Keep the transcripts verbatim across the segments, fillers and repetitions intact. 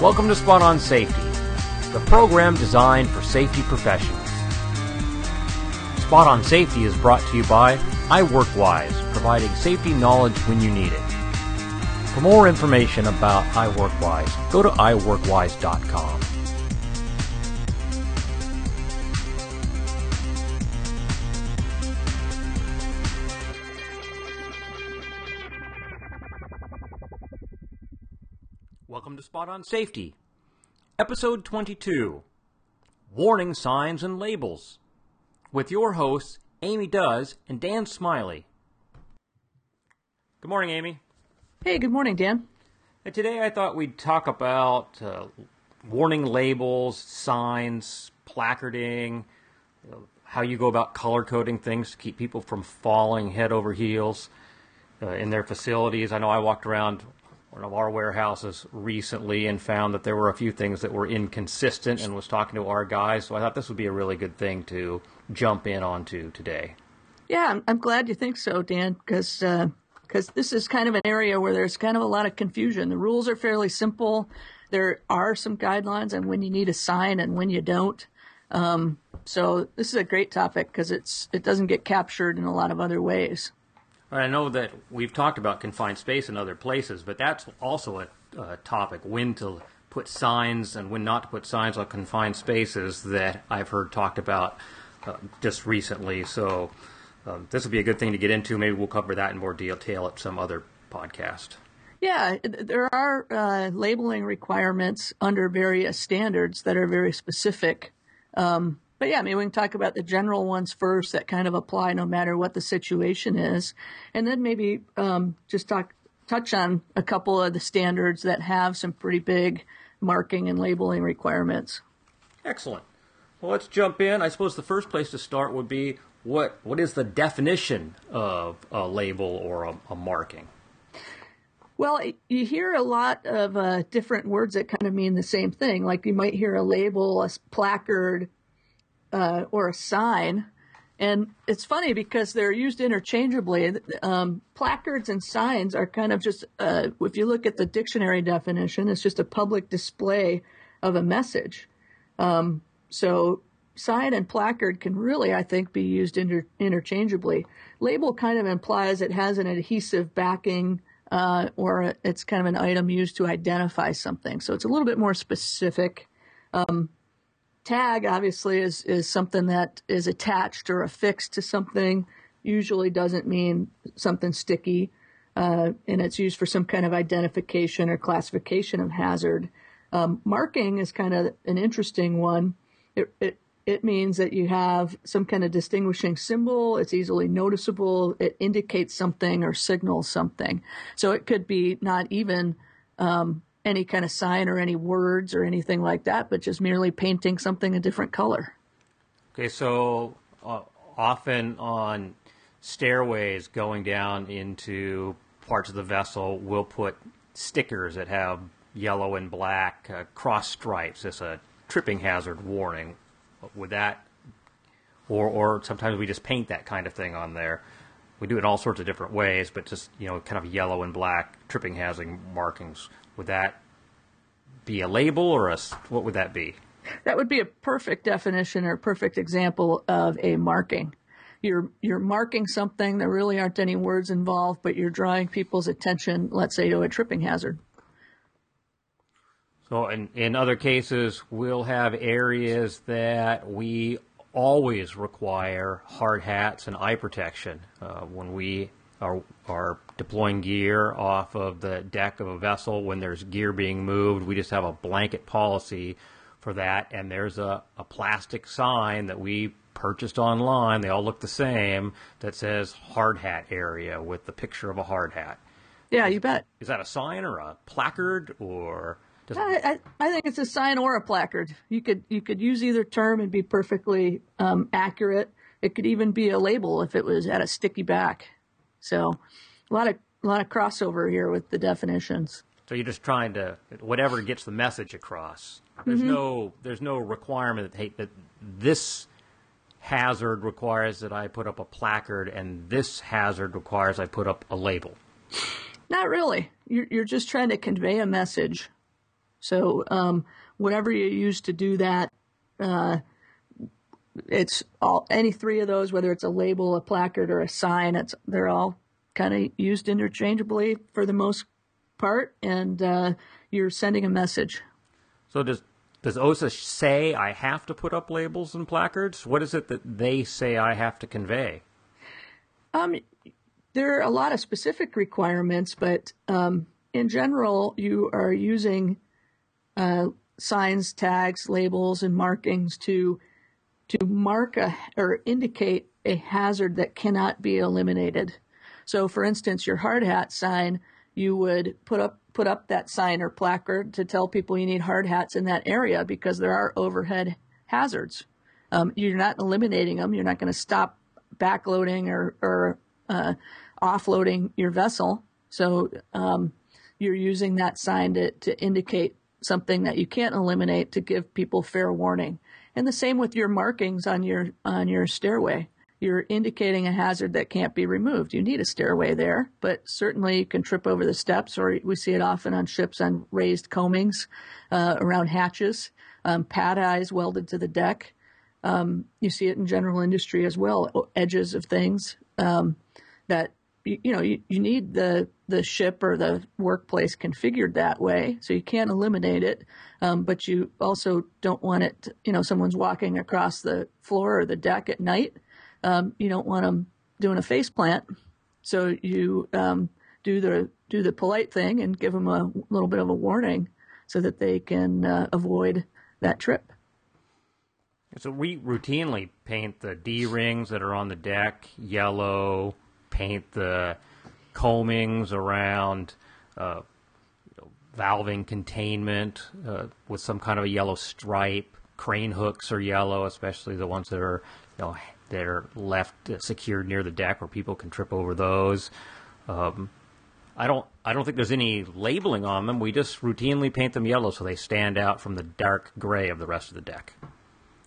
Welcome to Spot On Safety, the program designed for safety professionals. Spot On Safety is brought to you by iWorkWise, providing safety knowledge when you need it. For more information about iWorkWise, go to i work wise dot com. Welcome to Spot On Safety, Episode twenty-two, Warning Signs and Labels, with your hosts, Amy Does and Dan Smiley. Good morning, Amy. Hey, good morning, Dan. And today I thought we'd talk about uh, warning labels, signs, placarding, you know, how you go about color coding things to keep people from falling head over heels uh, in their facilities. I know I walked around one of our warehouses recently and found that there were a few things that were inconsistent and was talking to our guys. So I thought this would be a really good thing to jump in onto today. Yeah, I'm, I'm glad you think so, Dan, because uh, because this is kind of an area where there's kind of a lot of confusion. The rules are fairly simple. There are some guidelines on when you need a sign and when you don't. Um, so this is a great topic because it's it doesn't get captured in a lot of other ways. I know that we've talked about confined space in other places, but that's also a, a topic, when to put signs and when not to put signs on confined spaces that I've heard talked about uh, just recently. So um, this would be a good thing to get into. Maybe we'll cover that in more detail at some other podcast. Yeah, there are uh, labeling requirements under various standards that are very specific. Um But yeah, I mean, we can talk about the general ones first that kind of apply no matter what the situation is. And then maybe um, just talk, touch on a couple of the standards that have some pretty big marking and labeling requirements. Excellent. Well, let's jump in. I suppose the first place to start would be what what is the definition of a label or a, a marking? Well, you hear a lot of uh, different words that kind of mean the same thing. Like you might hear a label, a placard, Uh, or a sign. And it's funny because they're used interchangeably. Um, placards and signs are kind of just, uh, if you look at the dictionary definition, it's just a public display of a message. Um, so sign and placard can really, I think, be used inter- interchangeably. Label kind of implies it has an adhesive backing uh, or it's kind of an item used to identify something. So it's a little bit more specific. Um Tag, obviously, is, is something that is attached or affixed to something, usually doesn't mean something sticky, uh, and it's used for some kind of identification or classification of hazard. Um, marking is kind of an interesting one. It, it, it means that you have some kind of distinguishing symbol. It's easily noticeable. It indicates something or signals something. So it could be not even um, any kind of sign or any words or anything like that, but just merely painting something a different color. Okay, so uh, often on stairways going down into parts of the vessel, we'll put stickers that have yellow and black uh, cross stripes as a tripping hazard warning. Would that, or, or sometimes we just paint that kind of thing on there. We do it in all sorts of different ways, but just, you know, kind of yellow and black tripping hazard markings. Would that be a label or a, what would that be? That would be a perfect definition or a perfect example of a marking. You're you're marking something. There really aren't any words involved, but you're drawing people's attention, let's say, to a tripping hazard. So in, in other cases, we'll have areas that we always require hard hats and eye protection uh, when we Are, are deploying gear off of the deck of a vessel. When there's gear being moved, we just have a blanket policy for that, and there's a, a plastic sign that we purchased online, they all look the same, that says hard hat area with the picture of a hard hat. Yeah, you bet. Is that a sign or a placard or... Does I, I, I think it's a sign or a placard. You could, you could use either term and be perfectly um, accurate. It could even be a label if it was at a sticky back. So a lot of a lot of crossover here with the definitions. So you're just trying to, whatever gets the message across. There's mm-hmm. no there's no requirement that, hey, that this hazard requires that I put up a placard and this hazard requires I put up a label. Not really. You're, you're just trying to convey a message. So um, whatever you use to do that, uh, it's all, any three of those, whether it's a label, a placard, or a sign, it's, they're all kind of used interchangeably for the most part, and uh, you're sending a message. So does does OSHA say I have to put up labels and placards? What is it that they say I have to convey? Um, there are a lot of specific requirements, but um, in general, you are using uh, signs, tags, labels, and markings to to mark a, or indicate a hazard that cannot be eliminated. So, for instance, your hard hat sign, you would put up put up that sign or placard to tell people you need hard hats in that area because there are overhead hazards. Um, you're not eliminating them. You're not going to stop backloading or, or uh, offloading your vessel. So um, you're using that sign to, to indicate something that you can't eliminate to give people fair warning. And the same with your markings on your on your stairway. You're indicating a hazard that can't be removed. You need a stairway there, but certainly you can trip over the steps, or we see it often on ships on raised combings, uh, around hatches, um, pad eyes welded to the deck. Um, you see it in general industry as well, edges of things um, that, you, you know, you, you need the, the ship or the workplace configured that way, so you can't eliminate it, um, but you also don't want it, to, you know, someone's walking across the floor or the deck at night. Um, you don't want them doing a face plant, so you um, do the do the polite thing and give them a little bit of a warning so that they can uh, avoid that trip. So we routinely paint the D-rings that are on the deck yellow, paint the combings around uh, you know, valving containment uh, with some kind of a yellow stripe. Crane hooks are yellow, especially the ones that are, you know, that are left secured near the deck where people can trip over those. Um, I don't I don't think there's any labeling on them. We just routinely paint them yellow so they stand out from the dark gray of the rest of the deck.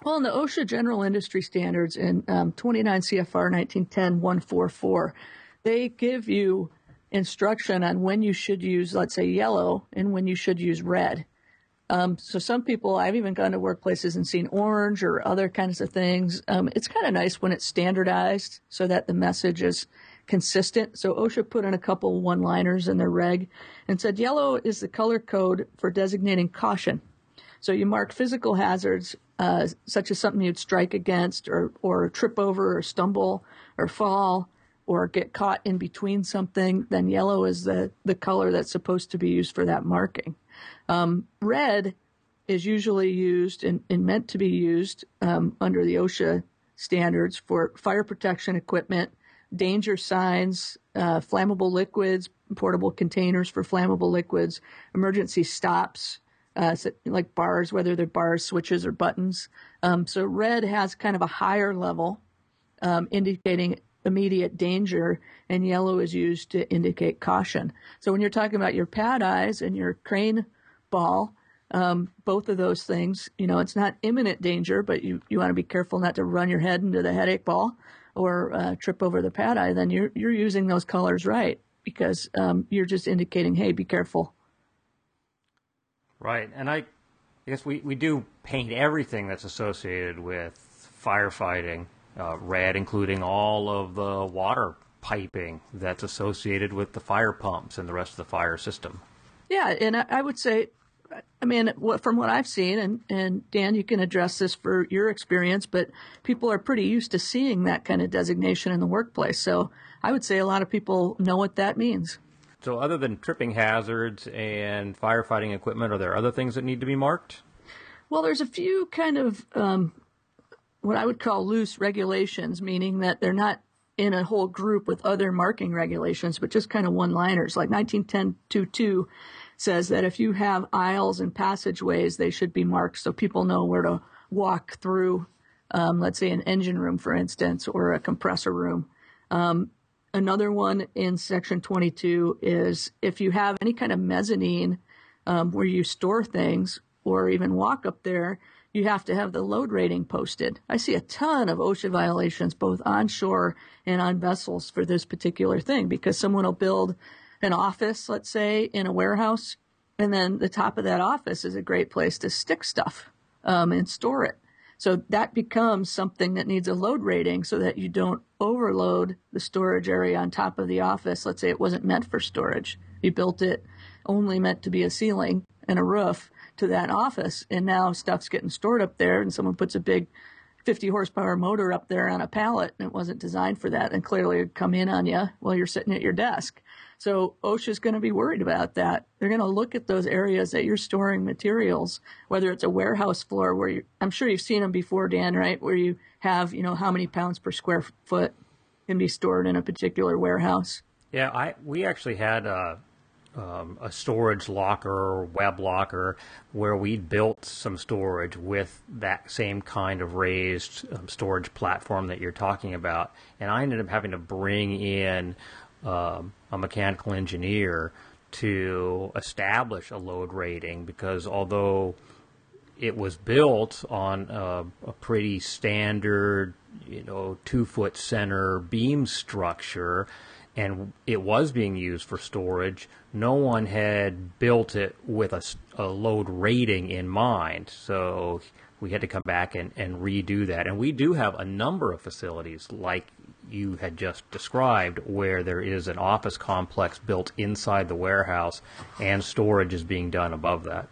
Well, in the OSHA General Industry Standards in um, twenty-nine C F R nineteen ten one forty-four, they give you instruction on when you should use, let's say, yellow and when you should use red. Um, so some people, I've even gone to workplaces and seen orange or other kinds of things. Um, it's kind of nice when it's standardized so that the message is consistent. So OSHA put in a couple one-liners in their reg and said yellow is the color code for designating caution. So you mark physical hazards uh, such as something you'd strike against or, or trip over or stumble or fall or get caught in between something. Then yellow is the, the color that's supposed to be used for that marking. Um, red is usually used and, and meant to be used um, under the OSHA standards for fire protection equipment, danger signs, uh, flammable liquids, portable containers for flammable liquids, emergency stops, uh, like bars, whether they're bars, switches, or buttons. Um, so red has kind of a higher level um, indicating immediate danger, and yellow is used to indicate caution. So when you're talking about your pad eyes and your crane ball, um, both of those things, you know, it's not imminent danger, but you, you want to be careful not to run your head into the headache ball or uh, trip over the pad eye, then you're, you're using those colors right because um, you're just indicating, hey, be careful. Right, and I, I guess we, we do paint everything that's associated with firefighting Uh, red, including all of the water piping that's associated with the fire pumps and the rest of the fire system. Yeah, and I, I would say, I mean, what, from what I've seen, and, and Dan, you can address this for your experience, but people are pretty used to seeing that kind of designation in the workplace. So I would say a lot of people know what that means. So other than tripping hazards and firefighting equipment, are there other things that need to be marked? Well, there's a few kind of um, what I would call loose regulations, meaning that they're not in a whole group with other marking regulations, but just kind of one-liners. Like nineteen ten twenty-two says that if you have aisles and passageways, they should be marked so people know where to walk through, um, let's say, an engine room, for instance, or a compressor room. Um, another one in section twenty-two is if you have any kind of mezzanine um, where you store things or even walk up there, you have to have the load rating posted. I see a ton of OSHA violations, both onshore and on vessels, for this particular thing, because someone will build an office, let's say, in a warehouse, And then the top of that office is a great place to stick stuff um, and store it. So that becomes something that needs a load rating so that you don't overload the storage area on top of the office. Let's say it wasn't meant for storage. You built it only meant to be a ceiling and a roof to that office, and now stuff's getting stored up there, and someone puts a big fifty horsepower motor up there on a pallet, and it wasn't designed for that, and clearly it'd come in on you while you're sitting at your desk. So OSHA's going to be worried about that. They're going to look at those areas that you're storing materials, whether it's a warehouse floor where you, I'm sure you've seen them before, Dan, right? Where you have, you know, how many pounds per square foot can be stored in a particular warehouse. Yeah, I we actually had a, um, a storage locker or web locker where we built some storage with that same kind of raised um, storage platform that you're talking about. And I ended up having to bring in Um, a mechanical engineer to establish a load rating, because although it was built on a, a pretty standard, you know, two-foot center beam structure, and it was being used for storage, no one had built it with a, a load rating in mind. So we had to come back and, and redo that. And we do have a number of facilities like you had just described where there is an office complex built inside the warehouse and storage is being done above that.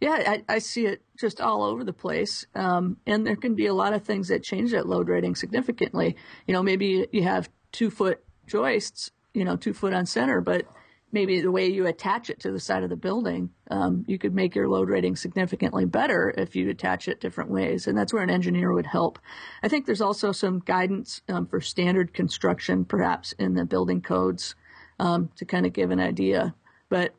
Yeah, I, I see it just all over the place. Um, and there can be a lot of things that change that load rating significantly. You know, maybe you have two-foot joists, you know, two foot on center, but maybe the way you attach it to the side of the building, um, you could make your load rating significantly better if you attach it different ways. And that's where an engineer would help. I think there's also some guidance um, for standard construction, perhaps in the building codes, um, to kind of give an idea. But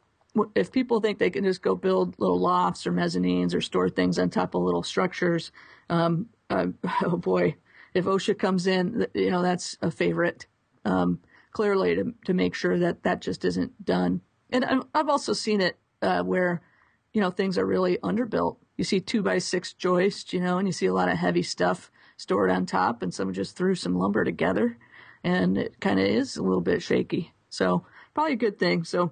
if people think they can just go build little lofts or mezzanines or store things on top of little structures, um, uh, oh boy, if OSHA comes in, you know, that's a favorite. Um, clearly to, to make sure that that just isn't done. And I've also seen it uh, where, you know, things are really underbuilt. You see two by six joists, you know, and you see a lot of heavy stuff stored on top, and someone just threw some lumber together, and it kind of is a little bit shaky. So probably a good thing. So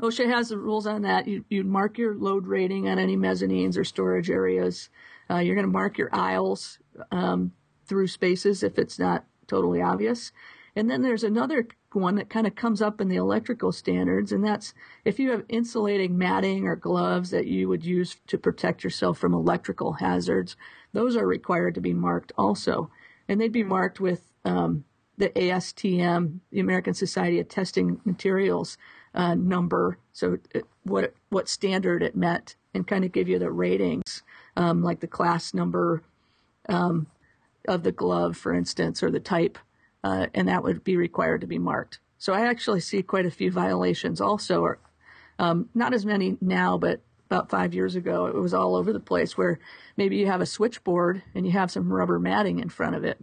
OSHA has the rules on that. You, you mark your load rating on any mezzanines or storage areas. Uh, you're going to mark your aisles um, through spaces if it's not totally obvious. And then there's another one that kind of comes up in the electrical standards, and that's if you have insulating matting or gloves that you would use to protect yourself from electrical hazards, those are required to be marked also. And they'd be marked with um, the A S T M, the American Society of Testing Materials uh, number, so it, what what standard it met, and kind of give you the ratings, um, like the class number um, of the glove, for instance, or the type. Uh, and that would be required to be marked. So I actually see quite a few violations also, or um, not as many now, but about five years ago, it was all over the place where maybe you have a switchboard and you have some rubber matting in front of it.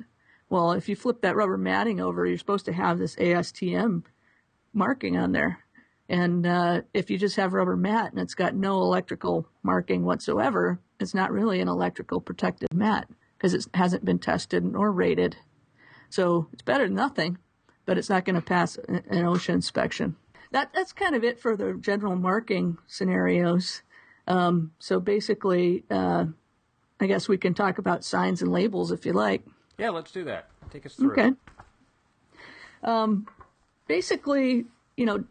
Well, if you flip that rubber matting over, you're supposed to have this A S T M marking on there. And uh, if you just have rubber mat and it's got no electrical marking whatsoever, it's not really an electrical protective mat because it hasn't been tested nor rated. So it's better than nothing, but it's not going to pass an OSHA inspection. That, that's kind of it for the general marking scenarios. Um, so basically, uh, I guess we can talk about signs and labels if you like. Yeah, let's do that. Take us through. Okay. Um, basically, you know,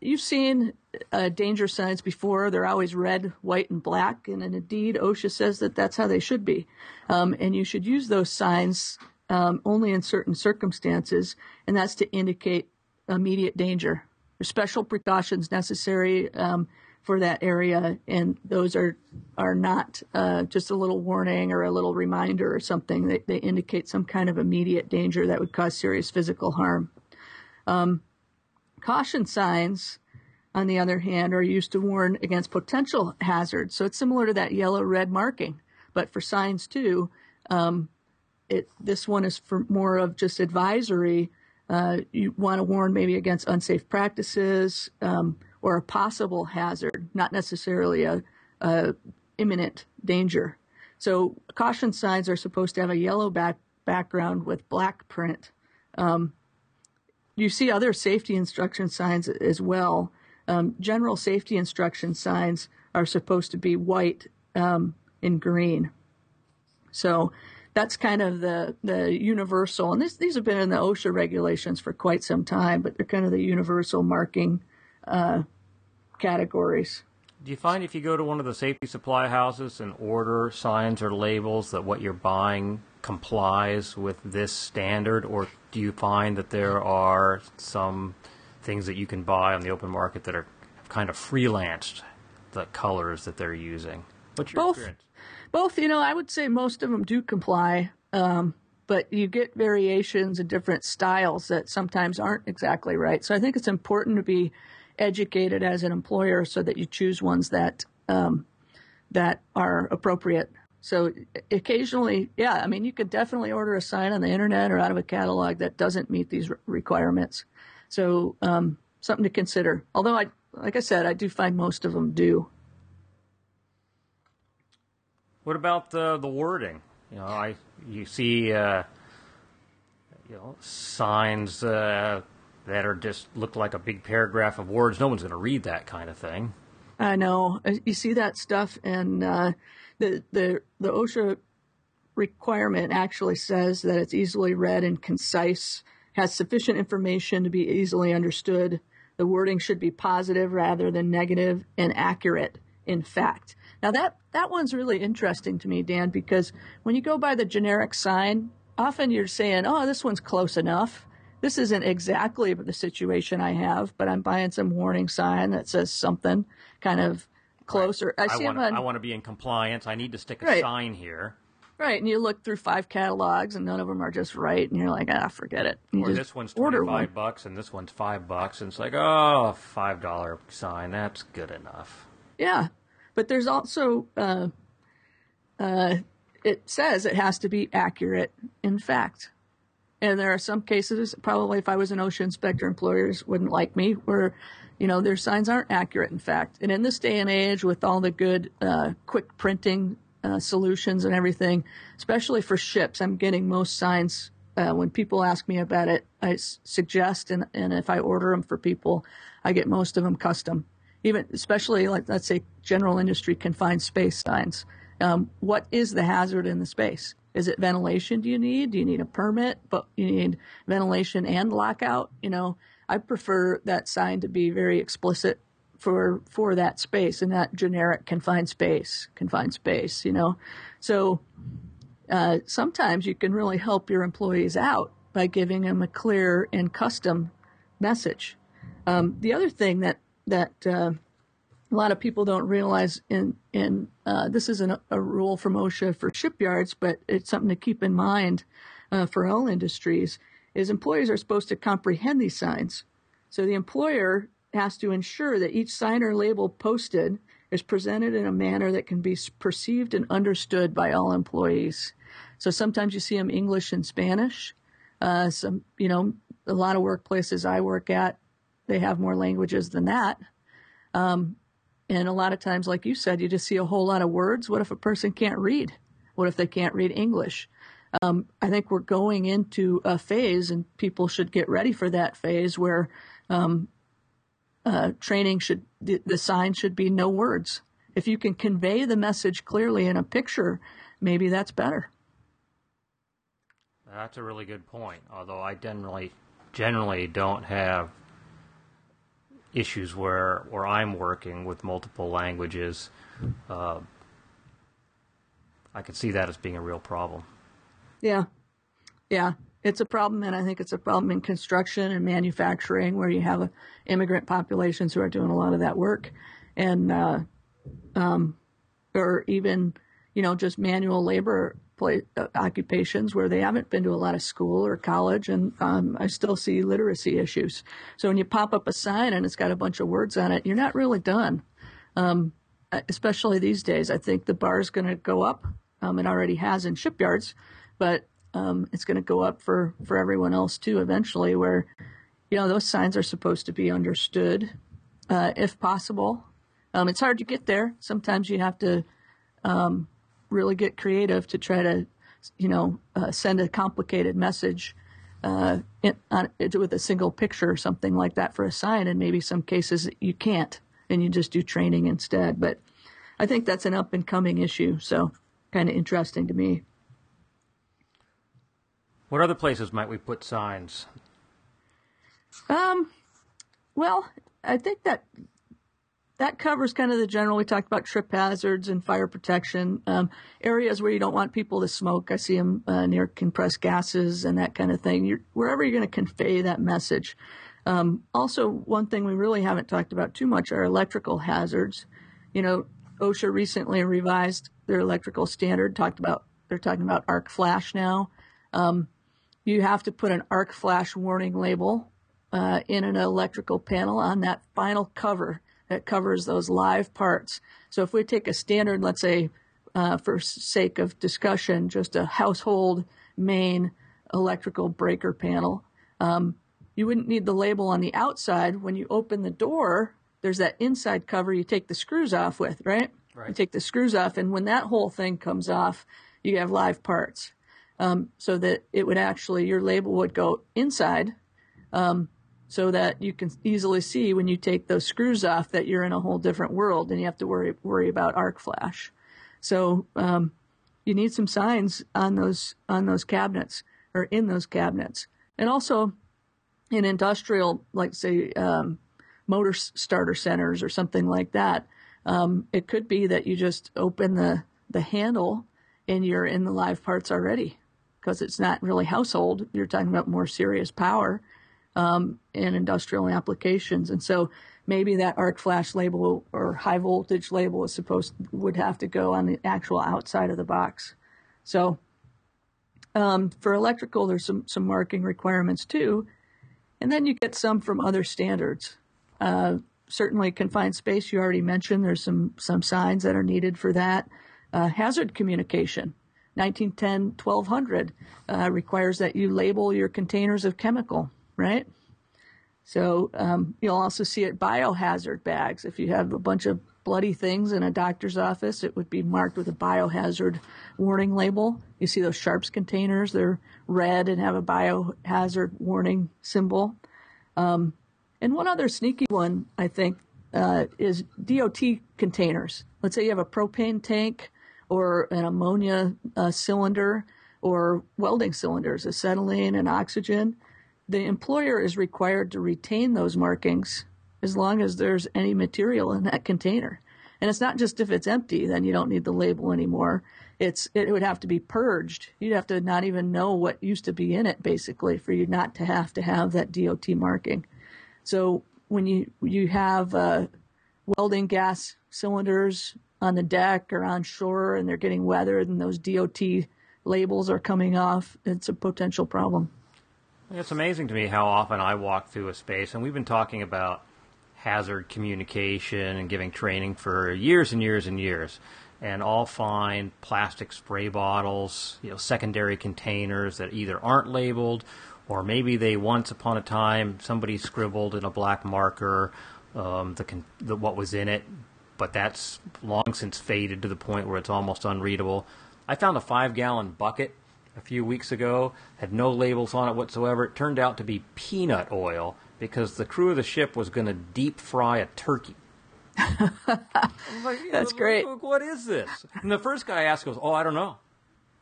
you've seen uh, danger signs before. They're always red, white, and black. And, and indeed, OSHA says that that's how they should be. Um, and you should use those signs Um, only in certain circumstances, and that's to indicate immediate danger. There's special precautions necessary um, for that area, and those are are not uh, just a little warning or a little reminder or something. They, they indicate some kind of immediate danger that would cause serious physical harm. Um, caution signs, on the other hand, are used to warn against potential hazards. So it's similar to that yellow-red marking, but for signs too. Um, It, this one is for more of just advisory. Uh, you want to warn maybe against unsafe practices um, or a possible hazard, not necessarily a, a imminent danger. So caution signs are supposed to have a yellow back, background with black print. Um, you see other safety instruction signs as well, Um, general safety instruction signs are supposed to be white um, and green. So that's kind of the, the universal, and this, these have been in the OSHA regulations for quite some time, but they're kind of the universal marking uh, categories. Do you find if you go to one of the safety supply houses and order signs or labels that what you're buying complies with this standard, or do you find that there are some things that you can buy on the open market that are kind of freelanced, the colors that they're using? What's your Both. experience? Both, you know, I would say most of them do comply, um, but you get variations and different styles that sometimes aren't exactly right. So I think it's important to be educated as an employer so that you choose ones that um, that are appropriate. So occasionally, yeah, I mean, you could definitely order a sign on the internet or out of a catalog that doesn't meet these requirements. So um, something to consider. Although, I, like I said, I do find most of them do. What about the the wording? You know, I you see uh, you know signs uh, that are just look like a big paragraph of words. No one's going to read that kind of thing. I know. You see that stuff, and uh, the, the, the OSHA requirement actually says that it's easily read and concise, has sufficient information to be easily understood. The wording should be positive rather than negative and accurate, in fact. Now, that, that one's really interesting to me, Dan, because when you go by the generic sign, often you're saying, oh, this one's close enough. This isn't exactly the situation I have, but I'm buying some warning sign that says something kind of closer. Right. I, see I, wanna, on, I want to be in compliance. I need to stick a right. sign here. Right, and you look through five catalogs, and none of them are just right, and you're like, ah, forget it. You or this one's twenty-five one. bucks, and this one's five bucks, and it's like, oh, five dollar sign, that's good enough. Yeah, but there's also, uh, uh, it says it has to be accurate in fact. And there are some cases, probably if I was an OSHA inspector, employers wouldn't like me, where, you know, their signs aren't accurate, in fact. And in this day and age, with all the good uh, quick printing uh, solutions and everything, especially for ships, I'm getting most signs. Uh, when people ask me about it, I s suggest, and, and if I order them for people, I get most of them custom. Even especially, like, let's say, general industry confined space signs. Um, what is the hazard in the space? Is it ventilation do you need? Do you need a permit? But you need ventilation and lockout. You know, I prefer that sign to be very explicit for for that space and that generic confined space, confined space, you know. So uh, sometimes you can really help your employees out by giving them a clear and custom message. Um, the other thing that that uh, a lot of people don't realize, in, in uh, this is an, a rule from OSHA for shipyards, but it's something to keep in mind uh, for all industries, is employees are supposed to comprehend these signs. So the employer has to ensure that each sign or label posted is presented in a manner that can be perceived and understood by all employees. So sometimes you see them English and Spanish. Uh, some, you know, a lot of workplaces I work at, they have more languages than that. Um, and a lot of times, like you said, you just see a whole lot of words. What if a person can't read? What if they can't read English? Um, I think we're going into a phase, and people should get ready for that phase, where um, uh, training should, the, the sign should be no words. If you can convey the message clearly in a picture, maybe that's better. That's a really good point, although I generally, generally don't have issues where, where I'm working with multiple languages. Uh, I could see that as being a real problem. Yeah. Yeah. It's a problem, and I think it's a problem in construction and manufacturing, where you have a, immigrant populations who are doing a lot of that work. And, uh, um, or even, you know, just manual labor play, uh, occupations where they haven't been to a lot of school or college, and um, I still see literacy issues. So when you pop up a sign and it's got a bunch of words on it, you're not really done, um, especially these days. I think the bar is going to go up. Um, it already has in shipyards, but um, it's going to go up for, for everyone else too eventually, where, you know, those signs are supposed to be understood uh, if possible. Um, it's hard to get there. Sometimes you have to um, – really get creative to try to, you know, uh, send a complicated message uh, in, on, with a single picture or something like that for a sign. And maybe some cases you can't, and you just do training instead. But I think that's an up and coming issue. So kind of interesting to me. What other places might we put signs? Um, well, I think that that covers kind of the general. We talked about trip hazards and fire protection, um, areas where you don't want people to smoke. I see them uh, near compressed gases and that kind of thing. You're, wherever you're going to convey that message. Um, also, one thing we really haven't talked about too much are electrical hazards. You know, OSHA recently revised their electrical standard. Talked about they're talking about arc flash now. Um, you have to put an arc flash warning label uh, in an electrical panel on that final cover that covers those live parts. So if we take a standard, let's say, uh, for sake of discussion, just a household main electrical breaker panel, um, you wouldn't need the label on the outside. When you open the door, there's that inside cover you take the screws off with, right? Right. You take the screws off, and when that whole thing comes off, you have live parts. Um, so that it would actually, your label would go inside, um, so that you can easily see when you take those screws off that you're in a whole different world and you have to worry worry about arc flash. So um, you need some signs on those on those cabinets or in those cabinets, and also in industrial, like say um, motor starter centers or something like that. Um, it could be that you just open the the handle and you're in the live parts already. Because it's not really household. You're talking about more serious power um, in industrial applications. And so maybe that arc flash label or high voltage label is supposed would have to go on the actual outside of the box. So um, for electrical, there's some, some marking requirements too. And then you get some from other standards. Uh, certainly confined space, you already mentioned, there's some, some signs that are needed for that. Uh, hazard communication. nineteen ten, twelve hundred uh, requires that you label your containers of chemical, right? So um, you'll also see it biohazard bags. If you have a bunch of bloody things in a doctor's office, it would be marked with a biohazard warning label. You see those Sharps containers, they're red and have a biohazard warning symbol. Um, and one other sneaky one, I think, uh, is D O T containers. Let's say you have a propane tank, or an ammonia uh, cylinder, or welding cylinders, acetylene and oxygen. The employer is required to retain those markings as long as there's any material in that container. And it's not just if it's empty, then you don't need the label anymore. It's it would have to be purged. You'd have to not even know what used to be in it, basically, for you not to have to have that D O T marking. So when you, you have uh, welding gas cylinders on the deck or on shore and they're getting weathered and those D O T labels are coming off, it's a potential problem. It's amazing to me how often I walk through a space, and we've been talking about hazard communication and giving training for years and years and years, and I'll find plastic spray bottles, you know, secondary containers that either aren't labeled or maybe they once upon a time somebody scribbled in a black marker um, the, the what was in it, but that's long since faded to the point where it's almost unreadable. I found a five-gallon bucket a few weeks ago, had no labels on it whatsoever. It turned out to be peanut oil because the crew of the ship was going to deep fry a turkey. Like, that's great. What is this? And the first guy I asked goes, oh, I don't know.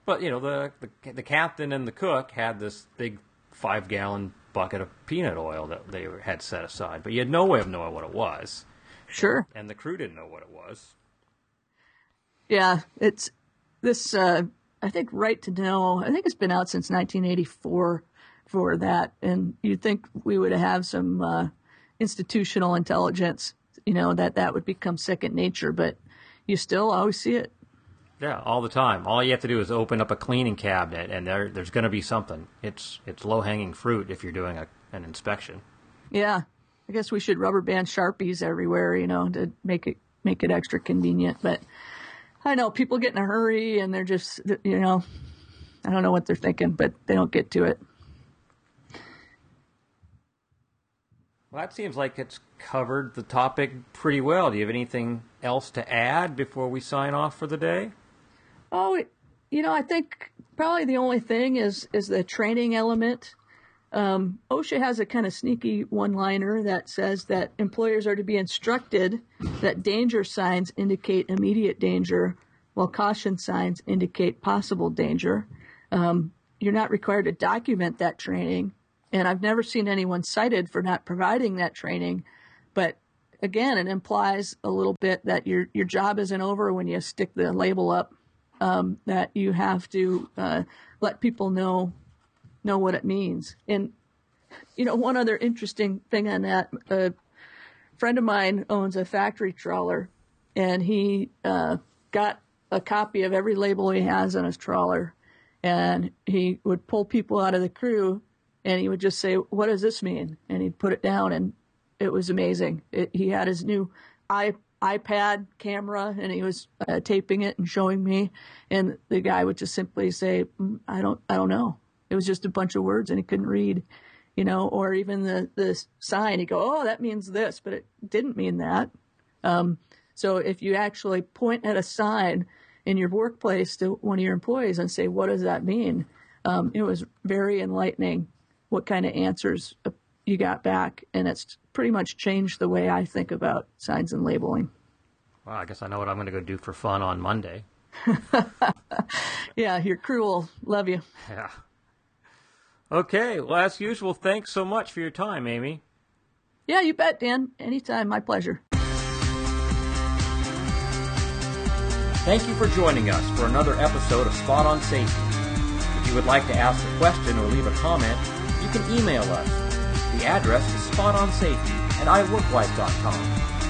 But, you know, the, the, the captain and the cook had this big five-gallon bucket of peanut oil that they had set aside, but you had no way of knowing what it was. Sure. And the crew didn't know what it was. Yeah, it's this, uh, I think, right to know. I think it's been out since nineteen eighty-four for that. And you'd think we would have some uh, institutional intelligence, you know, that that would become second nature. But you still always see it. Yeah, all the time. All you have to do is open up a cleaning cabinet, and there, there's going to be something. It's, it's low-hanging fruit if you're doing a, an inspection. Yeah. I guess we should rubber band Sharpies everywhere, you know, to make it make it extra convenient. But I know people get in a hurry and they're just, you know, I don't know what they're thinking, but they don't get to it. Well, that seems like it's covered the topic pretty well. Do you have anything else to add before we sign off for the day? Oh, you know, I think probably the only thing is, is the training element. Um, OSHA has a kind of sneaky one-liner that says that employers are to be instructed that danger signs indicate immediate danger, while caution signs indicate possible danger. Um, you're not required to document that training, and I've never seen anyone cited for not providing that training. But again, it implies a little bit that your your job isn't over when you stick the label up. Um, that you have to uh, let people know. know what it means. And, you know, one other interesting thing on that, a friend of mine owns a factory trawler, and he uh, got a copy of every label he has on his trawler. And he would pull people out of the crew, and he would just say, "What does this mean?" And he'd put it down, and it was amazing. It, he had his new iPad. iPad camera, and he was uh, taping it and showing me, and the guy would just simply say, I don't I don't know. It was just a bunch of words, and he couldn't read, you know, or even the, the sign. He'd go, "Oh, that means this," but it didn't mean that. Um, so if you actually point at a sign in your workplace to one of your employees and say, "What does that mean?" Um, it was very enlightening what kind of answers you got back, and it's pretty much changed the way I think about signs and labeling. Well, I guess I know what I'm going to go do for fun on Monday. Yeah, your crew will love you. Yeah. Okay, well, as usual, thanks so much for your time, Amy. Yeah, you bet, Dan. Anytime, my pleasure. Thank you for joining us for another episode of Spot on Safety. If you would like to ask a question or leave a comment, you can email us. The address is spot on safety at i work wise dot com.